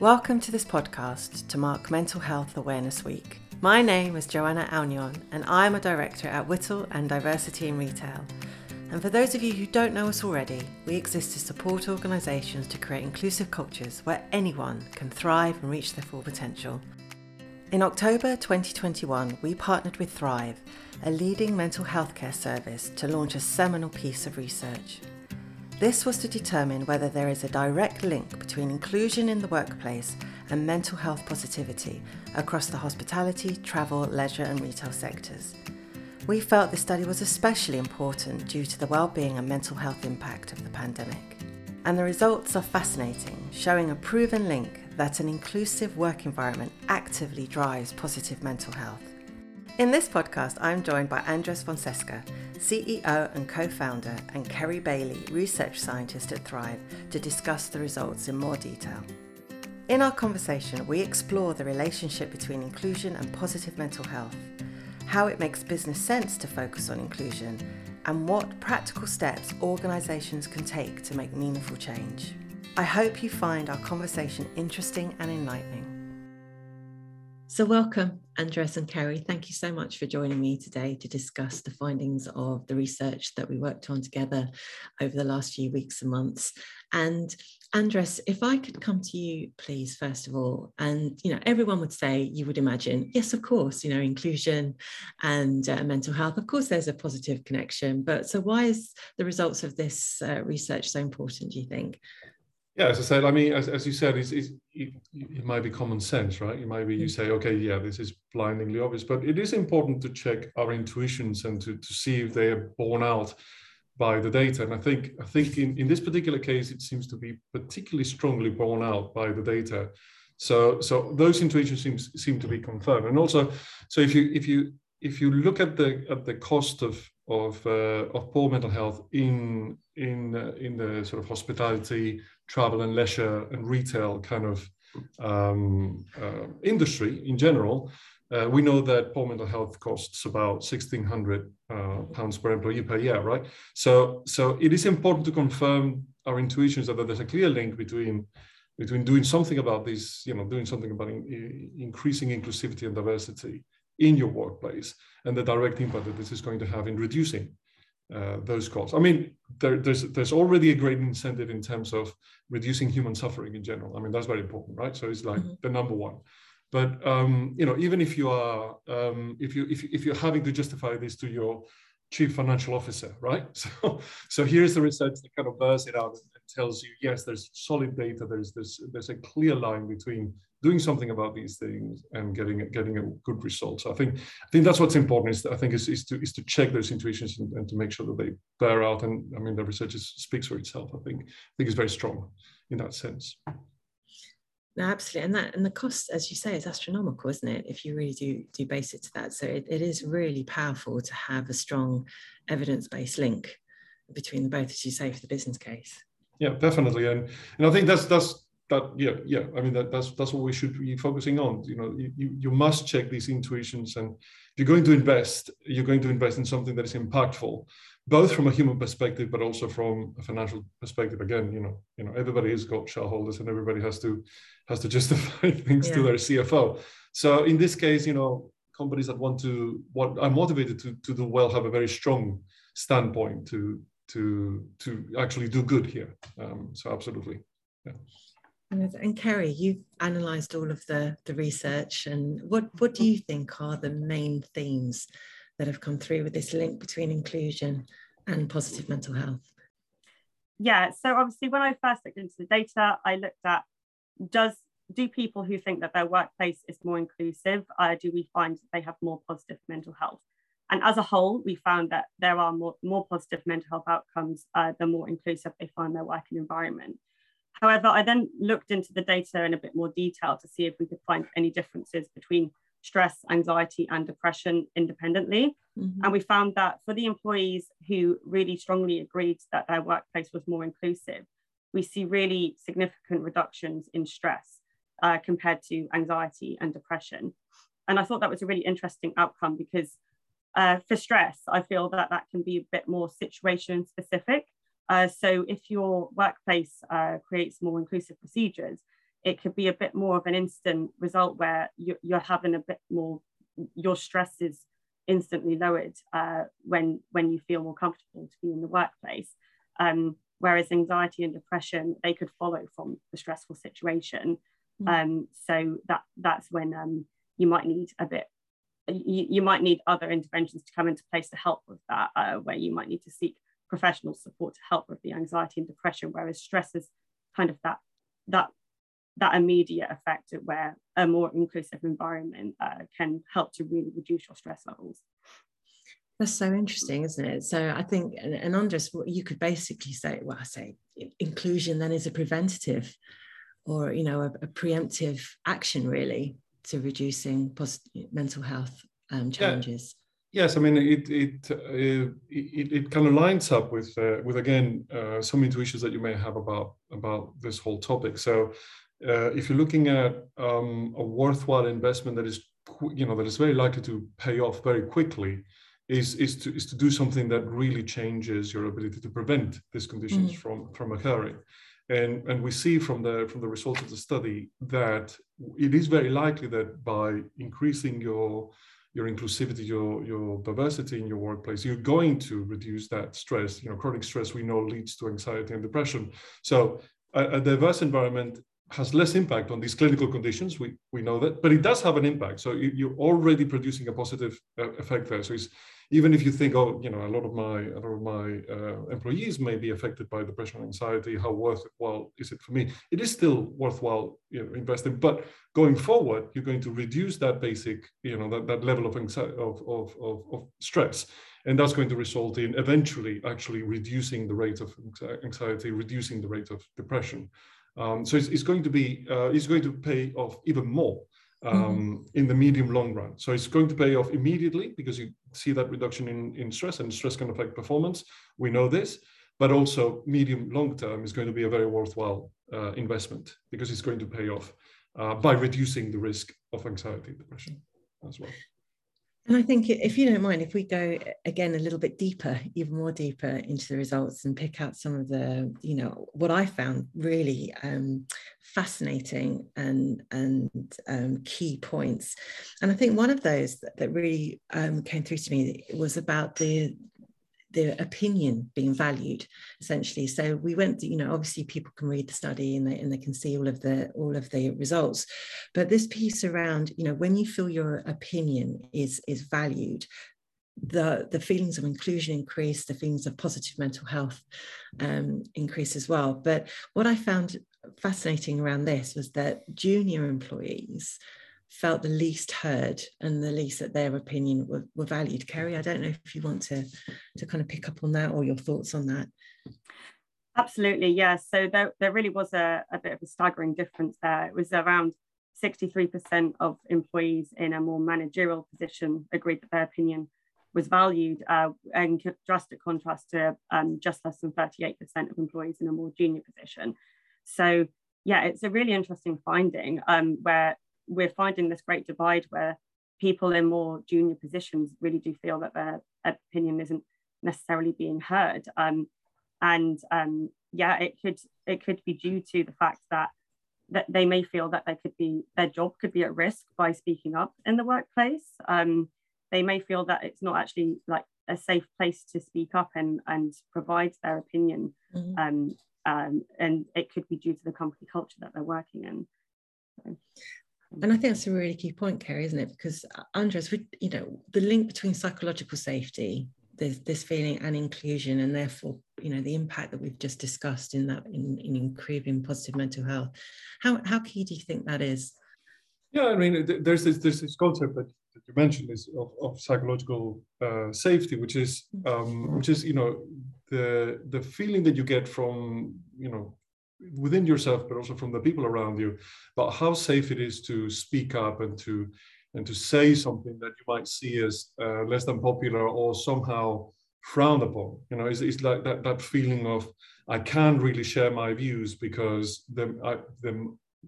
Welcome to this podcast to mark Mental Health Awareness Week. My name is Joanna Aunon and I'm a director at WiHTL and Diversity in Retail. And for those of you who don't know us already, we exist to support organisations to create inclusive cultures where anyone can thrive and reach their full potential. In October 2021, we partnered with Thrive, a leading mental health care service, to launch a seminal piece of research. This was to determine whether there is a direct link between inclusion in the workplace and mental health positivity across the hospitality, travel, leisure and retail sectors. We felt this study was especially important due to the well-being and mental health impact of the pandemic. And the results are fascinating, showing a proven link that an inclusive work environment actively drives positive mental health. In this podcast, I'm joined by Andres Fonseca, CEO and co-founder, and Kerri Bailey, research scientist at Thrive, to discuss the results in more detail. In our conversation, we explore the relationship between inclusion and positive mental health, how it makes business sense to focus on inclusion, and what practical steps organisations can take to make meaningful change. I hope you find our conversation interesting and enlightening. So welcome, Andres and Kerri. Thank you so much for joining me today to discuss the findings of the research that we worked on together over the last few weeks and months. And Andres, if I could come to you, please, first of all, and, everyone would say, you would imagine, yes, of course, inclusion and mental health, of course, there's a positive connection. But so why is the results of this research so important, do you think? Yeah, as I said, as you said, it might be common sense, right? It might be you say, okay, yeah, this is blindingly obvious, but it is important to check our intuitions and to see if they are borne out by the data. And I think in this particular case, it seems to be particularly strongly borne out by the data. So those intuitions seem to be confirmed. And also, so if you look at the cost of poor mental health in the sort of hospitality, travel and leisure and retail kind of industry in general, we know that poor mental health costs about £1,600 pounds per employee per year, right? So it is important to confirm our intuitions that there's a clear link between doing something about this, doing something about increasing inclusivity and diversity in your workplace and the direct impact that this is going to have in reducing those costs. I mean, there's already a great incentive in terms of reducing human suffering in general. I mean, that's very important, right? So it's like the number one. But even if you are if you're having to justify this to your chief financial officer, right? So here's the research that kind of bears it out and tells you, yes, there's solid data. There's a clear line between doing something about these things and getting a good result. So I think that's what's important. Is to check those intuitions and to make sure that they bear out. And I mean, the research speaks for itself. I think it's very strong in that sense. No, absolutely. And the cost, as you say, is astronomical, isn't it? If you really do base it to that. So it is really powerful to have a strong evidence-based link between the both, as you say, for the business case. Yeah, definitely. And I think that's what we should be focusing on. You must check these intuitions, and if you're going to invest in something that is impactful, both from a human perspective, but also from a financial perspective. Again, everybody has got shareholders, and everybody has to justify things to their CFO. So in this case, companies that are motivated to do well have a very strong standpoint to actually do good here. So absolutely, yeah. And Kerri, you've analysed all of the research, and what do you think are the main themes that have come through with this link between inclusion and positive mental health? Yeah, so obviously when I first looked into the data, I looked at, do people who think that their workplace is more inclusive, do we find that they have more positive mental health? And as a whole, we found that there are more positive mental health outcomes the more inclusive they find their working environment. However, I then looked into the data in a bit more detail to see if we could find any differences between stress, anxiety, and depression independently. Mm-hmm. And we found that for the employees who really strongly agreed that their workplace was more inclusive, we see really significant reductions in stress compared to anxiety and depression. And I thought that was a really interesting outcome because for stress, I feel that can be a bit more situation specific. So if your workplace creates more inclusive procedures, it could be a bit more of an instant result where you're having a bit more, your stress is instantly lowered when you feel more comfortable to be in the workplace. Whereas anxiety and depression, they could follow from the stressful situation. So that's when you might need a bit, you might need other interventions to come into place to help with that, where you might need to seek professional support to help with the anxiety and depression, whereas stress is kind of that immediate effect where a more inclusive environment can help to really reduce your stress levels. That's so interesting, isn't it? So I think, and Andres, you could basically say, well, I say inclusion then is a preventative or, you know, a preemptive action really to reducing mental health challenges. Yeah. Yes, I mean, it kind of lines up with again, so many issues that you may have about this whole topic. So if you're looking at a worthwhile investment that is, you know, that is very likely to pay off very quickly, is to do something that really changes your ability to prevent these conditions from occurring. And we see from the results of the study that it is very likely that by increasing your inclusivity, your diversity in your workplace, you're going to reduce that stress. You know, chronic stress we know leads to anxiety and depression. So a diverse environment has less impact on these clinical conditions. We know that, but it does have an impact. So you're already producing a positive effect there. So it's, even if you think, oh, you know, a lot of my employees may be affected by depression and anxiety, how worthwhile is it for me? It is still worthwhile, you know, investing. But going forward, you're going to reduce that basic, you know, that level of anxiety, of stress, and that's going to result in eventually actually reducing the rate of anxiety, reducing the rate of depression. So it's going to be it's going to pay off even more in the medium long run. So it's going to pay off immediately because you see that reduction in stress, and stress can affect performance. We know this, but also medium long term is going to be a very worthwhile investment because it's going to pay off by reducing the risk of anxiety and depression as well. And I think, if you don't mind, if we go again a little bit deeper, even more deeper into the results and pick out some of the, you know, what I found really fascinating and key points. And I think one of those that really came through to me was about the opinion being valued, essentially. So we went, you know, obviously people can read the study and they can see all of the results, but this piece around, you know, when you feel your opinion is valued, the feelings of inclusion increase, the feelings of positive mental health increase as well. But what I found fascinating around this was that junior employees felt the least heard and the least that their opinion were valued. Kerri, I don't know if you want to kind of pick up on that or your thoughts on that. Absolutely, yeah. So there really was a bit of a staggering difference there. It was around 63% of employees in a more managerial position agreed that their opinion was valued, and drastic contrast to just less than 38% of employees in a more junior position. So yeah, it's a really interesting finding where we're finding this great divide where people in more junior positions really do feel that their opinion isn't necessarily being heard. Yeah, it could be due to the fact that they may feel that their job could be at risk by speaking up in the workplace. They may feel that it's not actually like a safe place to speak up and provide their opinion. And it could be due to the company culture that they're working in. So. And I think that's a really key point, Kerri, isn't it? Because Andres, you know, the link between psychological safety, this feeling, and inclusion, and therefore, you know, the impact that we've just discussed in improving positive mental health. How key do you think that is? Yeah, I mean, there's this concept that you mentioned is of psychological safety, which is you know the feeling that you get from, you know, within yourself, but also from the people around you, about how safe it is to speak up and to say something that you might see as less than popular or somehow frowned upon. You know, it's like that feeling of, I can't really share my views because then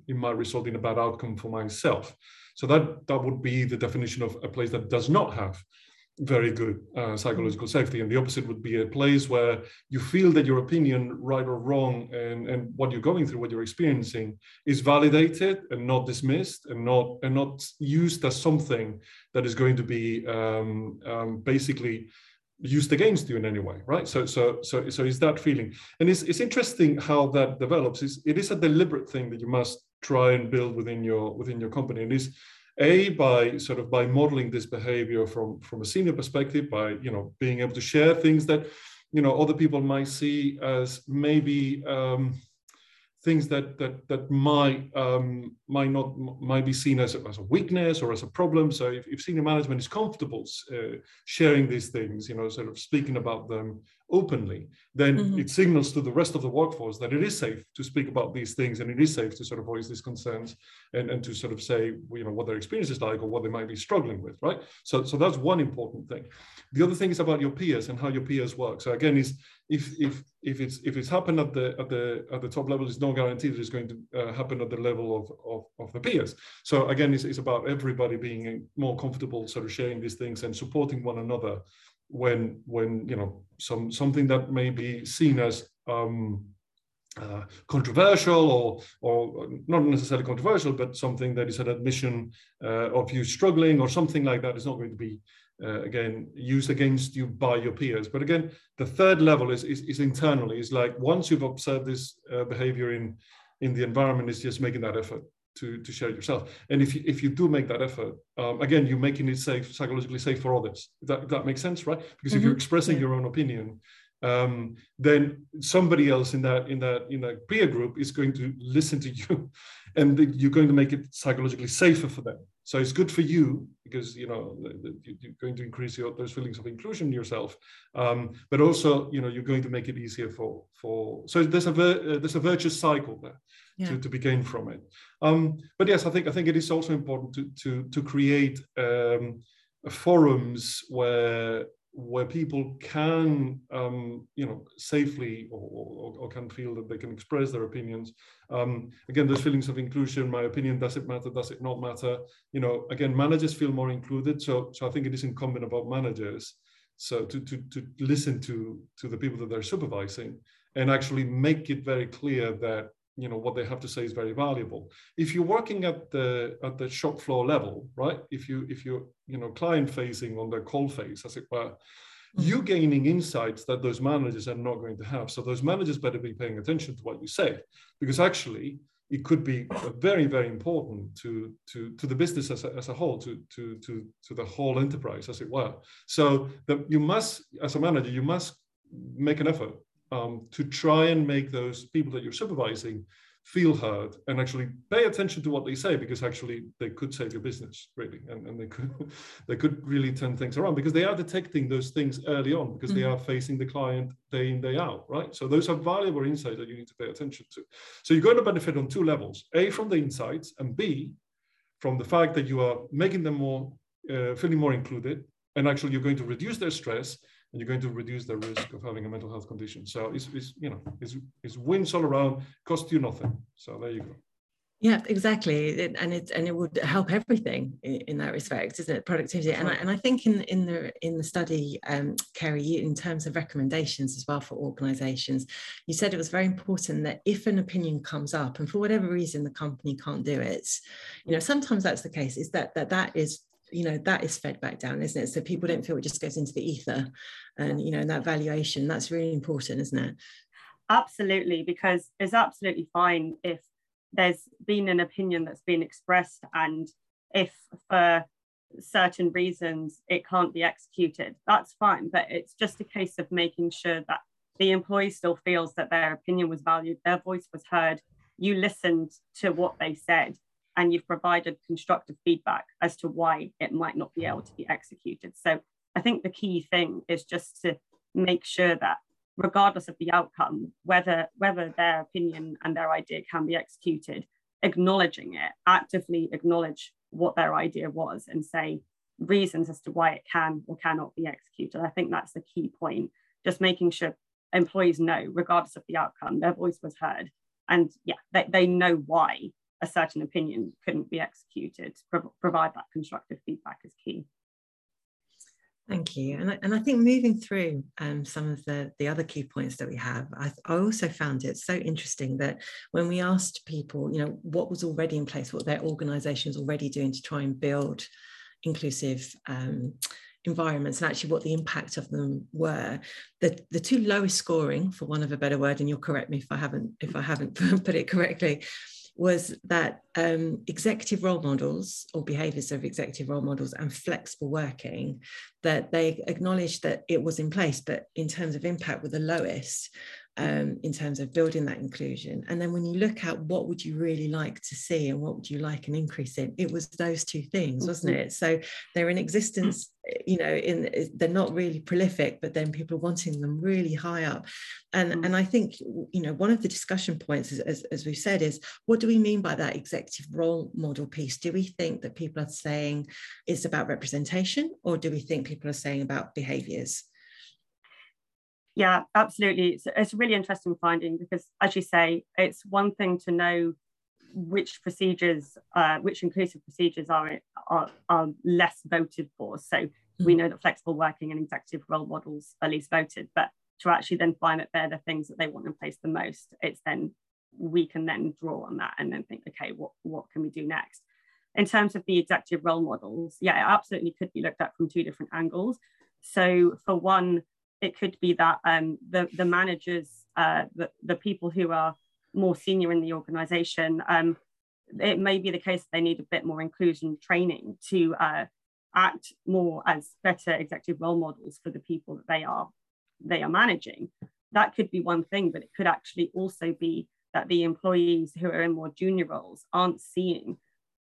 it might result in a bad outcome for myself. So that would be the definition of a place that does not have very good psychological safety. And the opposite would be a place where you feel that your opinion, right or wrong, and what you're going through, what you're experiencing, is validated and not dismissed and not used as something that is going to be basically used against you in any way, right? So is that feeling. And it's interesting how that develops. It is a deliberate thing that you must try and build within your company. And is A, by modeling this behavior from a senior perspective, by being able to share things that other people might see as maybe things that might be seen as a weakness or as a problem. So if senior management is comfortable sharing these things, speaking about them openly, then it signals to the rest of the workforce that it is safe to speak about these things, and it is safe to voice these concerns and to say what their experience is like or what they might be struggling with, right? So that's one important thing. The other thing is about your peers and how your peers work. So again, is if it's happened at the top level, it's no guarantee that it's going to happen at the level of the peers. So again, it's about everybody being more comfortable sharing these things and supporting one another when something that may be seen as controversial or not necessarily controversial, but something that is an admission of you struggling or something like that, is not going to be again used against you by your peers. But again, the third level is internally. It's like, once you've observed this behavior in the environment, it's just making that effort to share it yourself. And if you do make that effort, again, you're making it safe, psychologically safe for others. That makes sense, right? Because if you're expressing your own opinion, then somebody else in that peer group is going to listen to you, and you're going to make it psychologically safer for them. So it's good for you, because you're going to increase those feelings of inclusion in yourself, but also you're going to make it easier for. So there's a virtuous cycle there to be gained from it. But yes, I think it is also important to create forums where people can, safely or can feel that they can express their opinions. Again, those feelings of inclusion, my opinion, does it matter, does it not matter? Again, managers feel more included. So I think it is incumbent about managers to listen to the people that they're supervising and actually make it very clear that, what they have to say is very valuable. If you're working at the shop floor level, right? If you're client facing, on the call face, as it were, you're gaining insights that those managers are not going to have. So those managers better be paying attention to what you say, because actually it could be very, very important to the business as a whole, to the whole enterprise, as it were. So you must, as a manager, you must make an effort to try and make those people that you're supervising feel heard, and actually pay attention to what they say, because actually they could save your business, really, and they could really turn things around, because they are detecting those things early on, because they are facing the client day in, day out, right? So those are valuable insights that you need to pay attention to. So you're going to benefit on two levels: A, from the insights, and B, from the fact that you are making them more feeling more included, and actually you're going to reduce their stress, and you're going to reduce the risk of having a mental health condition. So it's wins all around, cost you nothing. So there you go. Yeah, exactly. It would help everything in that respect, isn't it? Productivity. That's right. And I think in the study, Kerri, in terms of recommendations as well for organisations, you said it was very important that if an opinion comes up and for whatever reason the company can't do it, sometimes that's the case, is that is, that is fed back down, isn't it? So people don't feel it just goes into the ether, and that valuation, that's really important, isn't it? Absolutely, because it's absolutely fine if there's been an opinion that's been expressed, and if for certain reasons it can't be executed, that's fine. But it's just a case of making sure that the employee still feels that their opinion was valued, their voice was heard, you listened to what they said, and you've provided constructive feedback as to why it might not be able to be executed. So I think the key thing is just to make sure that regardless of the outcome, whether their opinion and their idea can be executed, acknowledging it, actively acknowledge what their idea was and say reasons as to why it can or cannot be executed. I think that's the key point, just making sure employees know, regardless of the outcome, their voice was heard. And yeah, they know why a certain opinion couldn't be executed. Provide that constructive feedback is key. Thank you. And I think moving through some of the other key points that we have, I also found it so interesting that when we asked people, you know, what was already in place, what their organisation was already doing to try and build inclusive environments, and actually what the impact of them were, the two lowest scoring, for want of a better word, and you'll correct me if I haven't put it correctly, was that executive role models or behaviours of executive role models and flexible working, that they acknowledged that it was in place, but in terms of impact were the lowest in terms of building that inclusion. And then when you look at what would you really like to see and what would you like an increase in, it was those two things, wasn't it? So they're in existence, you know, they're not really prolific, but then people are wanting them really high up. And I think, you know, one of the discussion points, as we've said, is what do we mean by that executive role model piece? Do we think that people are saying it's about representation, or do we think people are saying about behaviours? Yeah, absolutely. It's a really interesting finding because, as you say, it's one thing to know which procedures, which inclusive procedures are less voted for. So we know that flexible working and executive role models are least voted, but to actually then find that they're the things that they want in place the most, it's then we can then draw on that and then think, okay, what can we do next? In terms of the executive role models, yeah, it absolutely could be looked at from two different angles. So for one, it could be that the managers, the people who are more senior in the organization, it may be the case they need a bit more inclusion training to act more as better executive role models for the people that they are managing. That could be one thing, but it could actually also be that the employees who are in more junior roles aren't seeing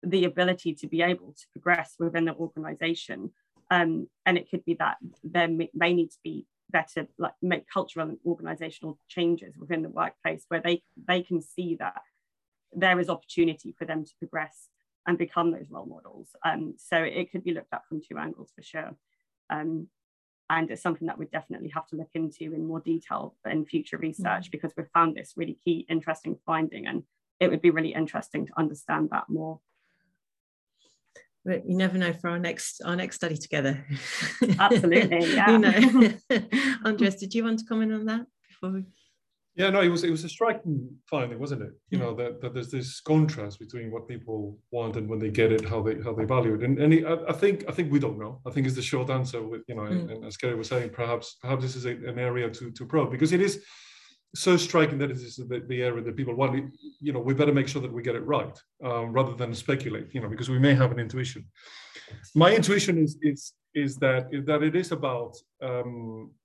the ability to be able to progress within the organization. And it could be that there may need to be better, like, make cultural and organizational changes within the workplace where they can see that there is opportunity for them to progress and become those role models. So it could be looked at from two angles for sure. And it's something that we definitely have to look into in more detail in future research, because we've found this really key, interesting finding, and it would be really interesting to understand that more. But you never know, for our next study together. Absolutely, yeah. Andres, did you want to comment on that before we? Yeah, no, it was a striking finding, wasn't it? You know, that there's this contrast between what people want and when they get it, how they value it. And I think we don't know. I think it's the short answer. With, you know, and as Kerri was saying, perhaps this is an area to probe, because it is so striking that it is the area that people want. You know, we better make sure that we get it right, rather than speculate, you know, because we may have an intuition. My intuition is that it is about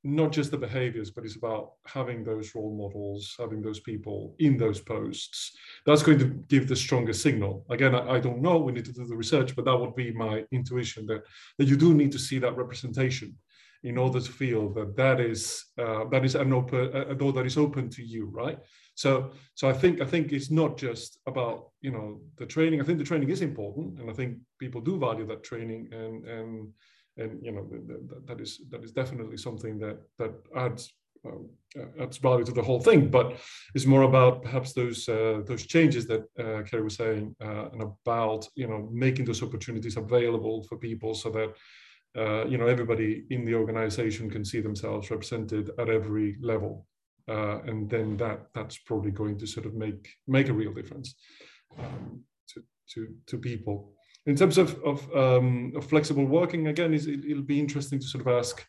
not just the behaviors, but it's about having those role models, having those people in those posts. That's going to give the strongest signal. Again, I don't know, we need to do the research, but that would be my intuition, that you do need to see that representation in order to feel that is a door that is open to you, right? So I think it's not just about, you know, the training. I think the training is important, and I think people do value that training, and you know, that is definitely something that adds value to the whole thing. But it's more about perhaps those changes that Kerri was saying, and about, you know, making those opportunities available for people so that, you know, everybody in the organization can see themselves represented at every level, and then that's probably going to sort of make a real difference to people. In terms of flexible working, again, it'll be interesting to sort of ask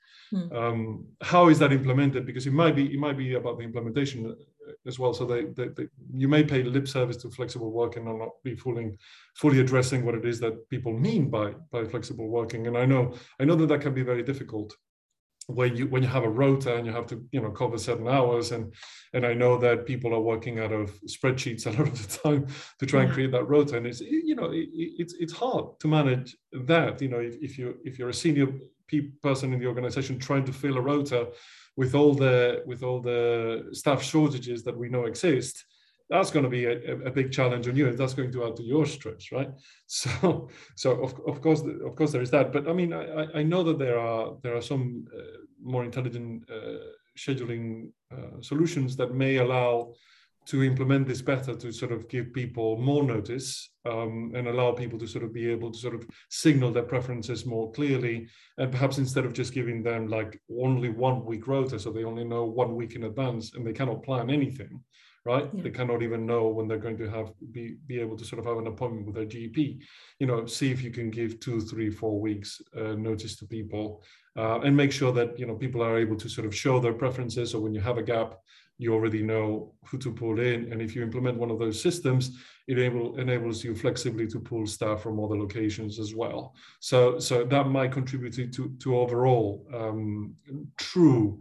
how is that implemented, because it might be about the implementation as well. So they you may pay lip service to flexible working or not be fully addressing what it is that people mean by flexible working. And I know that can be very difficult when you have a rota and you have to, you know, cover certain hours, and I know that people are working out of spreadsheets a lot of the time to try and create that rota, and it's hard to manage that. You know, if you're a senior person in the organization trying to fill a rota with all the staff shortages that we know exist, that's going to be a big challenge on you, and that's going to add to your stress, right? So of course there is that. But I mean, I know that there are some more intelligent scheduling solutions that may allow to implement this better, to sort of give people more notice and allow people to sort of be able to sort of signal their preferences more clearly, and perhaps instead of just giving them like only 1 week rota, so they only know 1 week in advance and they cannot plan anything, right? Yeah. They cannot even know when they're going to have be able to sort of have an appointment with their GP. You know, see if you can give 2, 3, 4 weeks notice to people, and make sure that, you know, people are able to sort of show their preferences. So when you have a gap, you already know who to pull in. And if you implement one of those systems, it enables you flexibly to pull staff from other locations as well. So that might contribute to overall true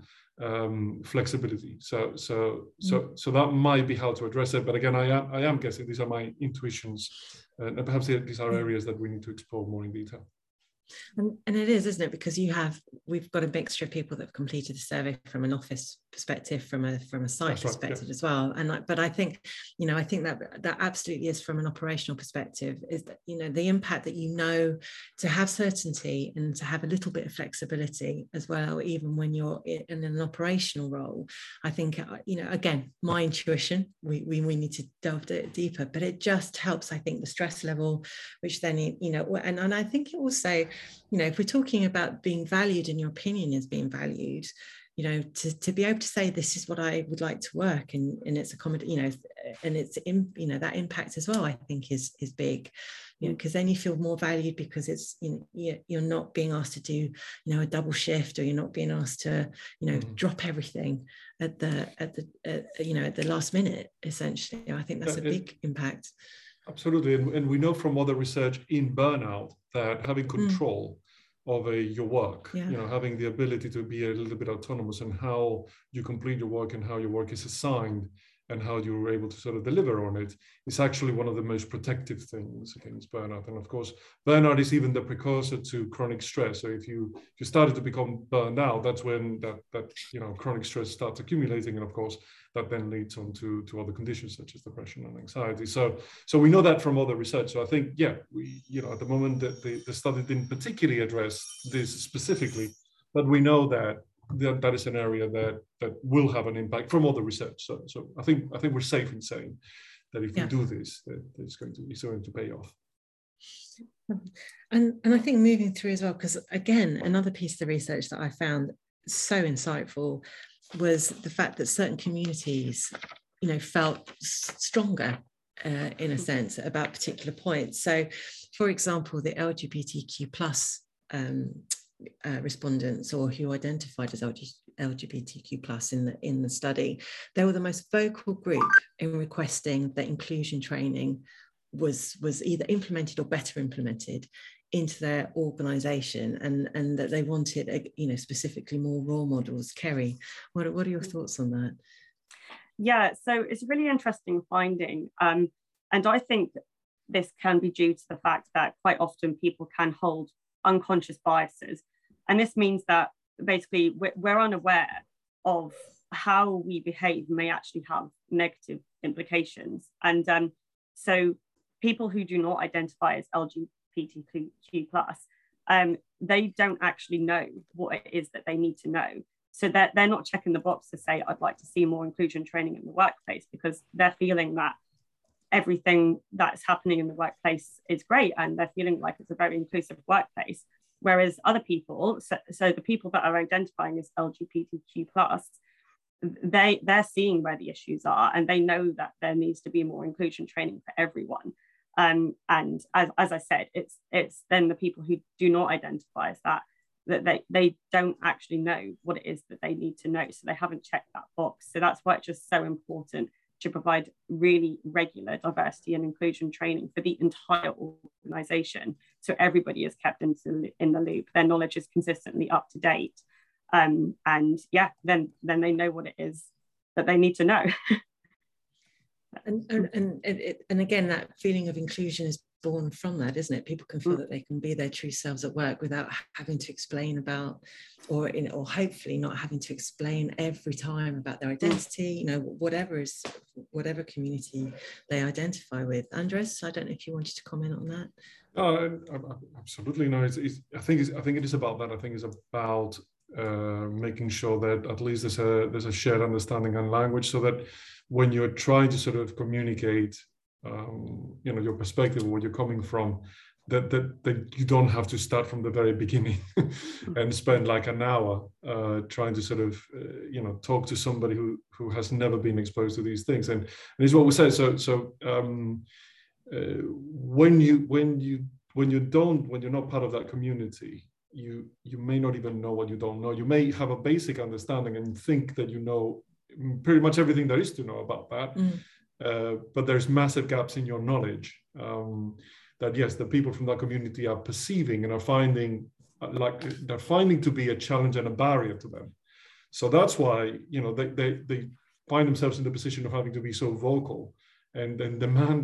flexibility. So that might be how to address it. But again, I am guessing, these are my intuitions, and perhaps these are areas that we need to explore more in detail. And it is, isn't it? Because we've got a mixture of people that have completed the survey from an office perspective, from a site perspective, right, yeah, as well. And but I think, you know, I think that absolutely is, from an operational perspective, is that, you know, the impact that, you know, to have certainty and to have a little bit of flexibility as well, even when you're in an operational role. I think, you know, again, my intuition, we need to delve deeper, but it just helps, I think, the stress level, which then, you know, and I think it also, you know, if we're talking about being valued and your opinion is being valued, you know, to be able to say, this is what I would like to work, and it's a comment, you know, and it's in, you know, that impact as well, I think is big, you know, because then you feel more valued, because it's, you know, you're not being asked to do, you know, a double shift, or you're not being asked to, you know, drop everything at the last minute, essentially. I think that's a big impact. Absolutely. And we know from other research in burnout that having control of your work, yeah, you know, having the ability to be a little bit autonomous in how you complete your work and how your work is assigned and how you're able to sort of deliver on it, is actually one of the most protective things against burnout. And of course, burnout is even the precursor to chronic stress. So if you started to become burned out, that's when that you know, chronic stress starts accumulating, and of course that then leads on to other conditions such as depression and anxiety. So we know that from other research. So I think, yeah, we, you know, at the moment that the study didn't particularly address this specifically, but we know that is an area that will have an impact from other research. So I think we're safe in saying that if, yeah, we do this, that it's going to pay off. And I think moving through as well, because again, another piece of the research that I found so insightful was the fact that certain communities, you know, felt stronger in a sense about particular points. So, for example, the LGBTQ plus respondents, or who identified as LGBTQ plus in the study, they were the most vocal group in requesting that inclusion training was either implemented or better implemented into their organisation, and that they wanted, you know, specifically more role models. Kerri, what are your thoughts on that? Yeah, so it's a really interesting finding, and I think this can be due to the fact that quite often people can hold unconscious biases. And this means that basically we're unaware of how we behave may actually have negative implications. And so people who do not identify as LGBTQ+, they don't actually know what it is that they need to know. So that they're not checking the box to say, I'd like to see more inclusion training in the workplace, because they're feeling that everything that's happening in the workplace is great, and they're feeling like it's a very inclusive workplace. Whereas other people, so the people that are identifying as LGBTQ+, they're seeing where the issues are, and they know that there needs to be more inclusion training for everyone. And as I said, it's then the people who do not identify as that they don't actually know what it is that they need to know, so they haven't checked that box. So that's why it's just so important to provide really regular diversity and inclusion training for the entire organisation, so everybody is kept in the loop, their knowledge is consistently up to date, and yeah, then they know what it is that they need to know. And again, that feeling of inclusion is born from that, isn't it? People can feel that they can be their true selves at work without having to explain about, or hopefully not having to explain every time about their identity, you know, whatever community they identify with. Andres, I don't know if you wanted to comment on that. Absolutely. No, I think it is about that. I think it's about making sure that at least there's a shared understanding and language, so that when you're trying to sort of communicate, you know, your perspective, where you're coming from, that you don't have to start from the very beginning and spend like an hour trying to sort of, you know, talk to somebody who has never been exposed to these things. And this is what we say. So when you're not part of that community, you may not even know what you don't know. You may have a basic understanding and think that you know pretty much everything there is to know about that, but there's massive gaps in your knowledge. That yes, the people from that community are perceiving and are finding, like they're finding to be a challenge and a barrier to them. So that's why, you know, they find themselves in the position of having to be so vocal and demand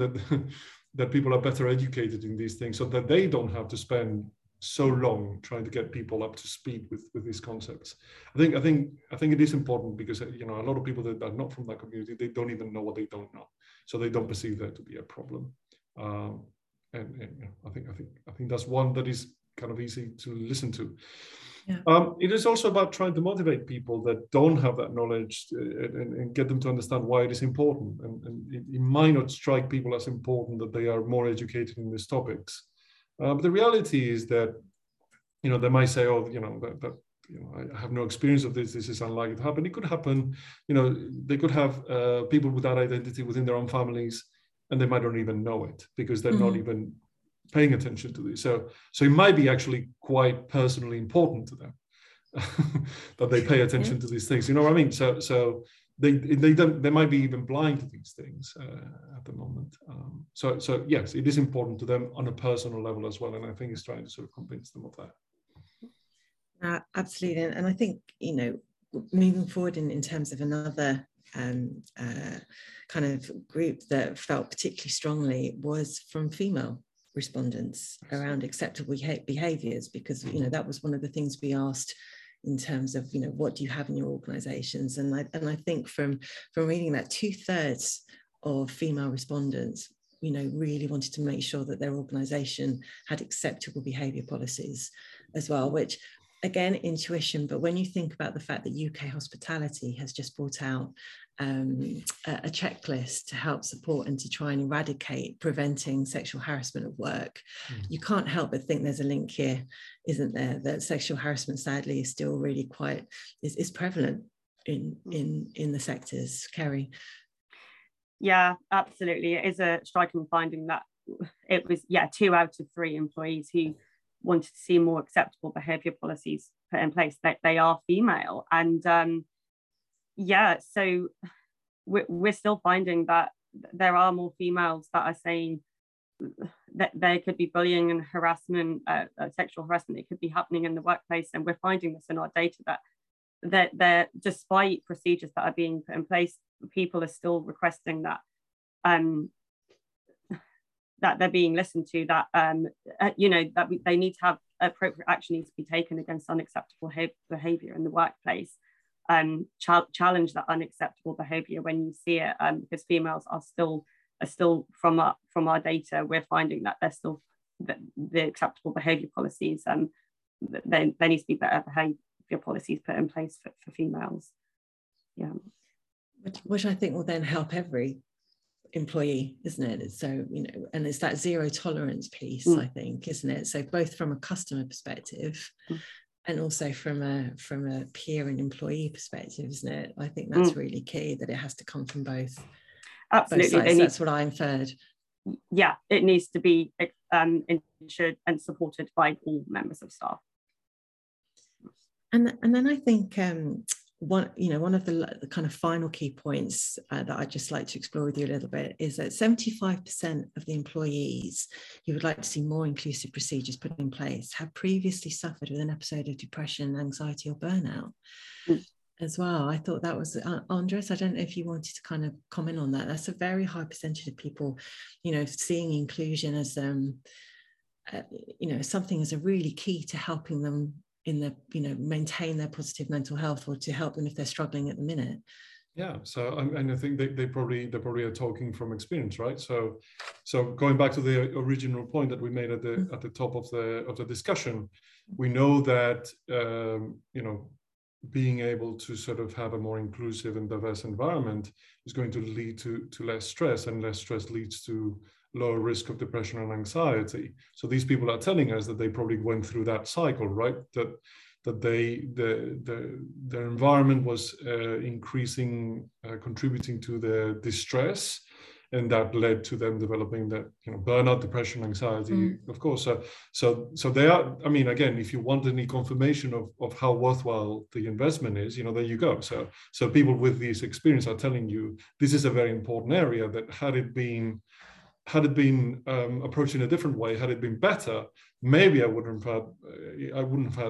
that people are better educated in these things, so that they don't have to spend so long trying to get people up to speed with these concepts. I think it is important, because, you know, a lot of people that are not from that community, they don't even know what they don't know, so they don't perceive that to be a problem. And I think that's one that is kind of easy to listen to. Yeah. It is also about trying to motivate people that don't have that knowledge and get them to understand why it is important. And it might not strike people as important that they are more educated in these topics, but the reality is that, you know, they might say, oh, you know, that you know, I have no experience of this. This is unlikely to happen. It could happen. You know, they could have people with that identity within their own families, and they might not even know it, because they're not even paying attention to this. So it might be actually quite personally important to them that they pay attention to these things. You know what I mean? So they might be even blind to these things at the moment. So yes, it is important to them on a personal level as well. And I think it's trying to sort of convince them of that. Absolutely, and I think, you know, moving forward in terms of another kind of group that felt particularly strongly was from female respondents around acceptable behaviours, because, you know, that was one of the things we asked in terms of, you know, what do you have in your organisations? And I think from reading that, 2/3 of female respondents, you know, really wanted to make sure that their organisation had acceptable behaviour policies as well, which, again, intuition, but when you think about the fact that UK Hospitality has just brought out a checklist to help support and to try and eradicate preventing sexual harassment at work, you can't help but think there's a link here, isn't there? That sexual harassment, sadly, is still really quite is prevalent in the sectors. Kerri? Yeah, absolutely. It is a striking finding that it was 2 out of 3 employees who wanted to see more acceptable behaviour policies put in place, that they are female. And so we're still finding that there are more females that are saying that there could be bullying and harassment, sexual harassment, it could be happening in the workplace. And we're finding this in our data that despite procedures that are being put in place, people are still requesting that that they're being listened to, that, you know, that they need to have appropriate action needs to be taken against unacceptable behaviour in the workplace, challenge that unacceptable behaviour when you see it, because females are still from our data, we're finding that they're still, the acceptable behaviour policies, there needs to be better behaviour policies put in place for females. Yeah. Which I think will then help every employee, isn't it? So, you know, and it's that zero tolerance piece, I think, isn't it? So both from a customer perspective and also from a peer and employee perspective, isn't it? I think that's really key, that it has to come from both. Absolutely, both sides. That's what I inferred. Yeah, it needs to be ensured and supported by all members of staff. And then I think one of the kind of final key points that I'd just like to explore with you a little bit is that 75% of the employees who would like to see more inclusive procedures put in place have previously suffered with an episode of depression, anxiety, or burnout as well. I thought that was, Andres, I don't know if you wanted to kind of comment on that. That's a very high percentage of people, you know, seeing inclusion as, you know, something as a really key to helping them in the, you know, maintain their positive mental health, or to help them if they're struggling at the minute. Yeah, so and I think they probably are talking from experience, right? So going back to the original point that we made at the top of the discussion, we know that you know, being able to sort of have a more inclusive and diverse environment is going to lead to less stress, and less stress leads to lower risk of depression and anxiety. So these people are telling us that they probably went through that cycle, right? That their environment was increasing, contributing to their distress, and that led to them developing that, you know, burnout, depression, anxiety, of course. So they are, I mean, again, if you want any confirmation of how worthwhile the investment is, you know, there you go. So people with this experience are telling you this is a very important area that had it been approached in a different way, had it been better, maybe I wouldn't have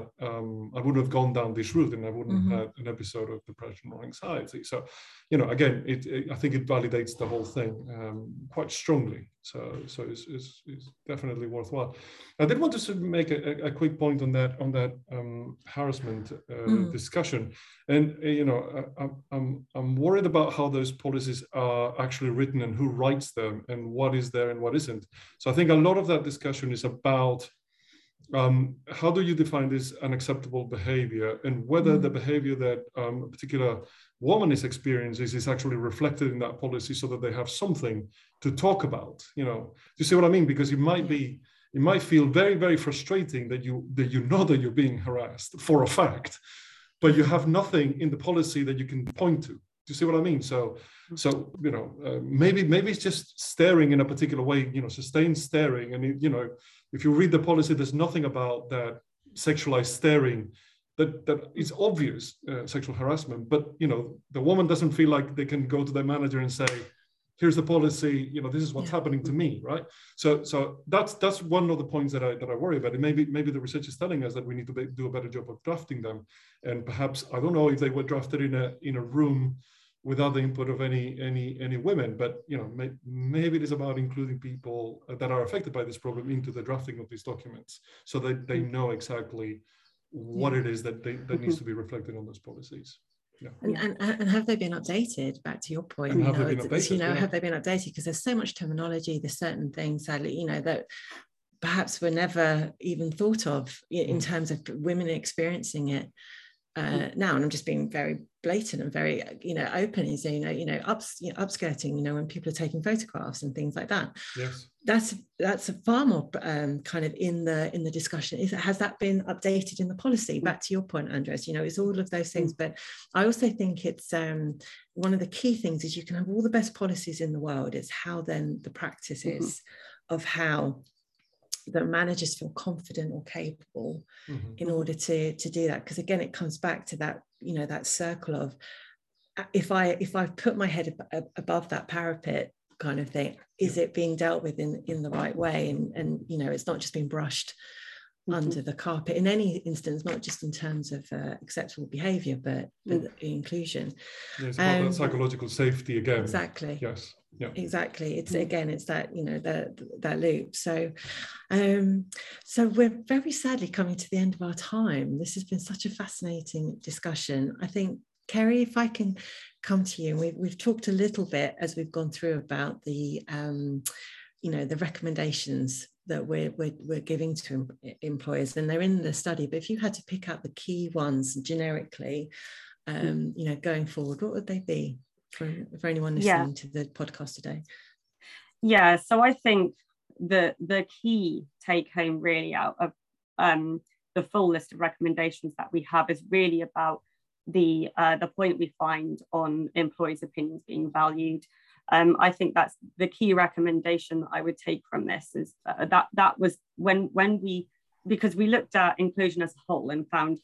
gone down this route, and I wouldn't have had an episode of depression or anxiety. So, you know, again, I think it validates the whole thing quite strongly. So it's definitely worthwhile. I did want to make a quick point on that harassment discussion, and you know, I'm worried about how those policies are actually written and who writes them and what is there and what isn't. So I think a lot of that discussion is about how do you define this unacceptable behavior, and whether the behavior that a particular woman is experiencing is actually reflected in that policy, so that they have something to talk about. You know, do you see what I mean? Because it might feel very, very frustrating that you know that you're being harassed for a fact, but you have nothing in the policy that you can point to. Do you see what I mean? So you know, maybe it's just staring in a particular way, you know, sustained staring. And it, you know, if you read the policy, there's nothing about that sexualized staring that is obvious sexual harassment. But you know, the woman doesn't feel like they can go to their manager and say, "Here's the policy. You know, this is what's happening to me," right? So that's one of the points that I worry about. And maybe the research is telling us that we need to do a better job of drafting them. And perhaps, I don't know if they were drafted in a room without the input of any women, but you know, maybe it is about including people that are affected by this problem into the drafting of these documents, so that they know exactly what it is that needs to be reflected on those policies. Yeah. And have they been updated? Back to your point, and have they been updated? Because there's so much terminology, there's certain things, sadly, you know, that perhaps were never even thought of in terms of women experiencing it now. And I'm just being very blatant and very, you know, open. Is upskirting, you know, when people are taking photographs and things like that. Yes. That's a far more kind of in the discussion. Has that been updated in the policy? Back to your point, Andres, you know, it's all of those things. But I also think it's one of the key things is you can have all the best policies in the world. It's how then the practice is of how that managers feel confident or capable in order to do that. Because again, it comes back to that, you know, that circle of if I put my head above that parapet kind of thing, is it being dealt with in the right way? And you know, it's not just being brushed under the carpet in any instance, not just in terms of acceptable behavior, but inclusion. Yes, about that psychological safety again. Exactly. Yes. Yeah. Exactly. It's again, it's that, you know, that loop. So we're very sadly coming to the end of our time. This has been such a fascinating discussion. I think, Kerri, if I can come to you, we've talked a little bit as we've gone through about the you know, the recommendations that we're giving to employers, and they're in the study. But if you had to pick out the key ones generically, you know, going forward, what would they be for anyone listening to the podcast today? Yeah, so I think the key take home really out of the full list of recommendations that we have is really about the point we find on employees' opinions being valued. I think that's the key recommendation that I would take from this, is that was because we looked at inclusion as a whole and found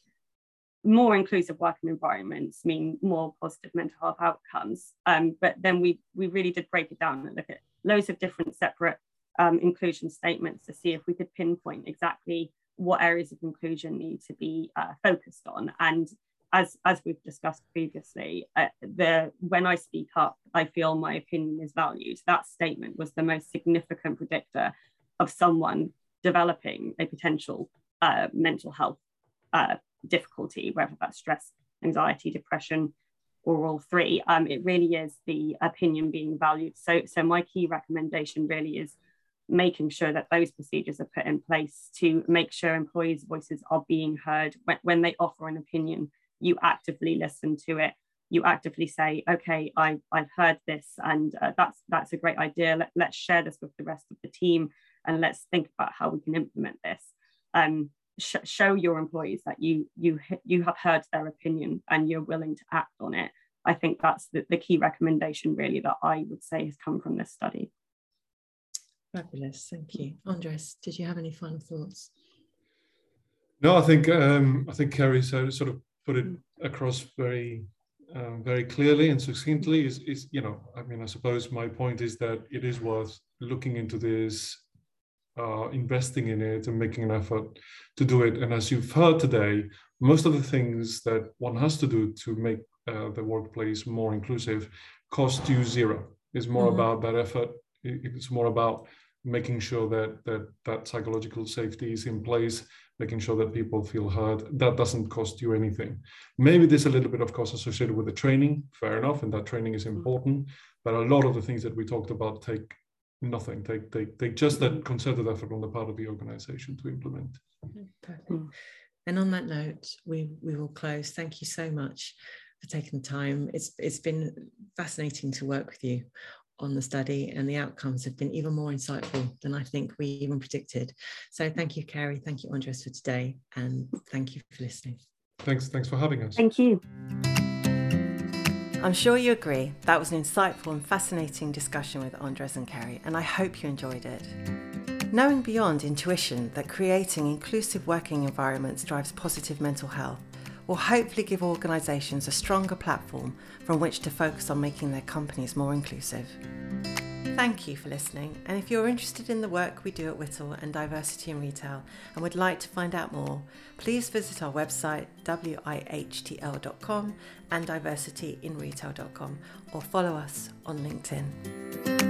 more inclusive working environments mean more positive mental health outcomes. But then we really did break it down and look at loads of different separate inclusion statements to see if we could pinpoint exactly what areas of inclusion need to be focused on. And as we've discussed previously, when I speak up, I feel my opinion is valued. That statement was the most significant predictor of someone developing a potential mental health difficulty, whether that's stress, anxiety, depression, or all three. It really is the opinion being valued. So my key recommendation really is making sure that those procedures are put in place to make sure employees' voices are being heard when they offer an opinion. you actively listen to it. You actively say, okay, I've heard this, and that's a great idea. Let's share this with the rest of the team, and let's think about how we can implement this. Show your employees that you have heard their opinion and you're willing to act on it. I think that's the key recommendation really that I would say has come from this study. Fabulous, thank you. Andres, did you have any final thoughts? No, I think Kerri sort of put it across very clearly and succinctly. Is you know, I mean, I suppose my point is that it is worth looking into this, investing in it, and making an effort to do it. And as you've heard today, most of the things that one has to do to make the workplace more inclusive cost you zero. It's more about that effort. It's more about making sure that psychological safety is in place, making sure that people feel heard. That doesn't cost you anything. Maybe there's a little bit of cost associated with the training, fair enough, and that training is important, but a lot of the things that we talked about take nothing, take just that concerted effort on the part of the organization to implement. Perfect. And on that note, we will close. Thank you so much for taking the time. It's been fascinating to work with you on the study, and the outcomes have been even more insightful than I think we even predicted. So thank you, Kerri. Thank you, Andres, for today, and thank you for listening. Thanks for having us. Thank you. I'm sure you agree that was an insightful and fascinating discussion with Andres and Kerri, and I hope you enjoyed it. Knowing beyond intuition that creating inclusive working environments drives positive mental health will hopefully give organisations a stronger platform from which to focus on making their companies more inclusive. Thank you for listening, and if you're interested in the work we do at WiHTL and Diversity in Retail and would like to find out more, please visit our website wihtl.com and diversityinretail.com, or follow us on LinkedIn.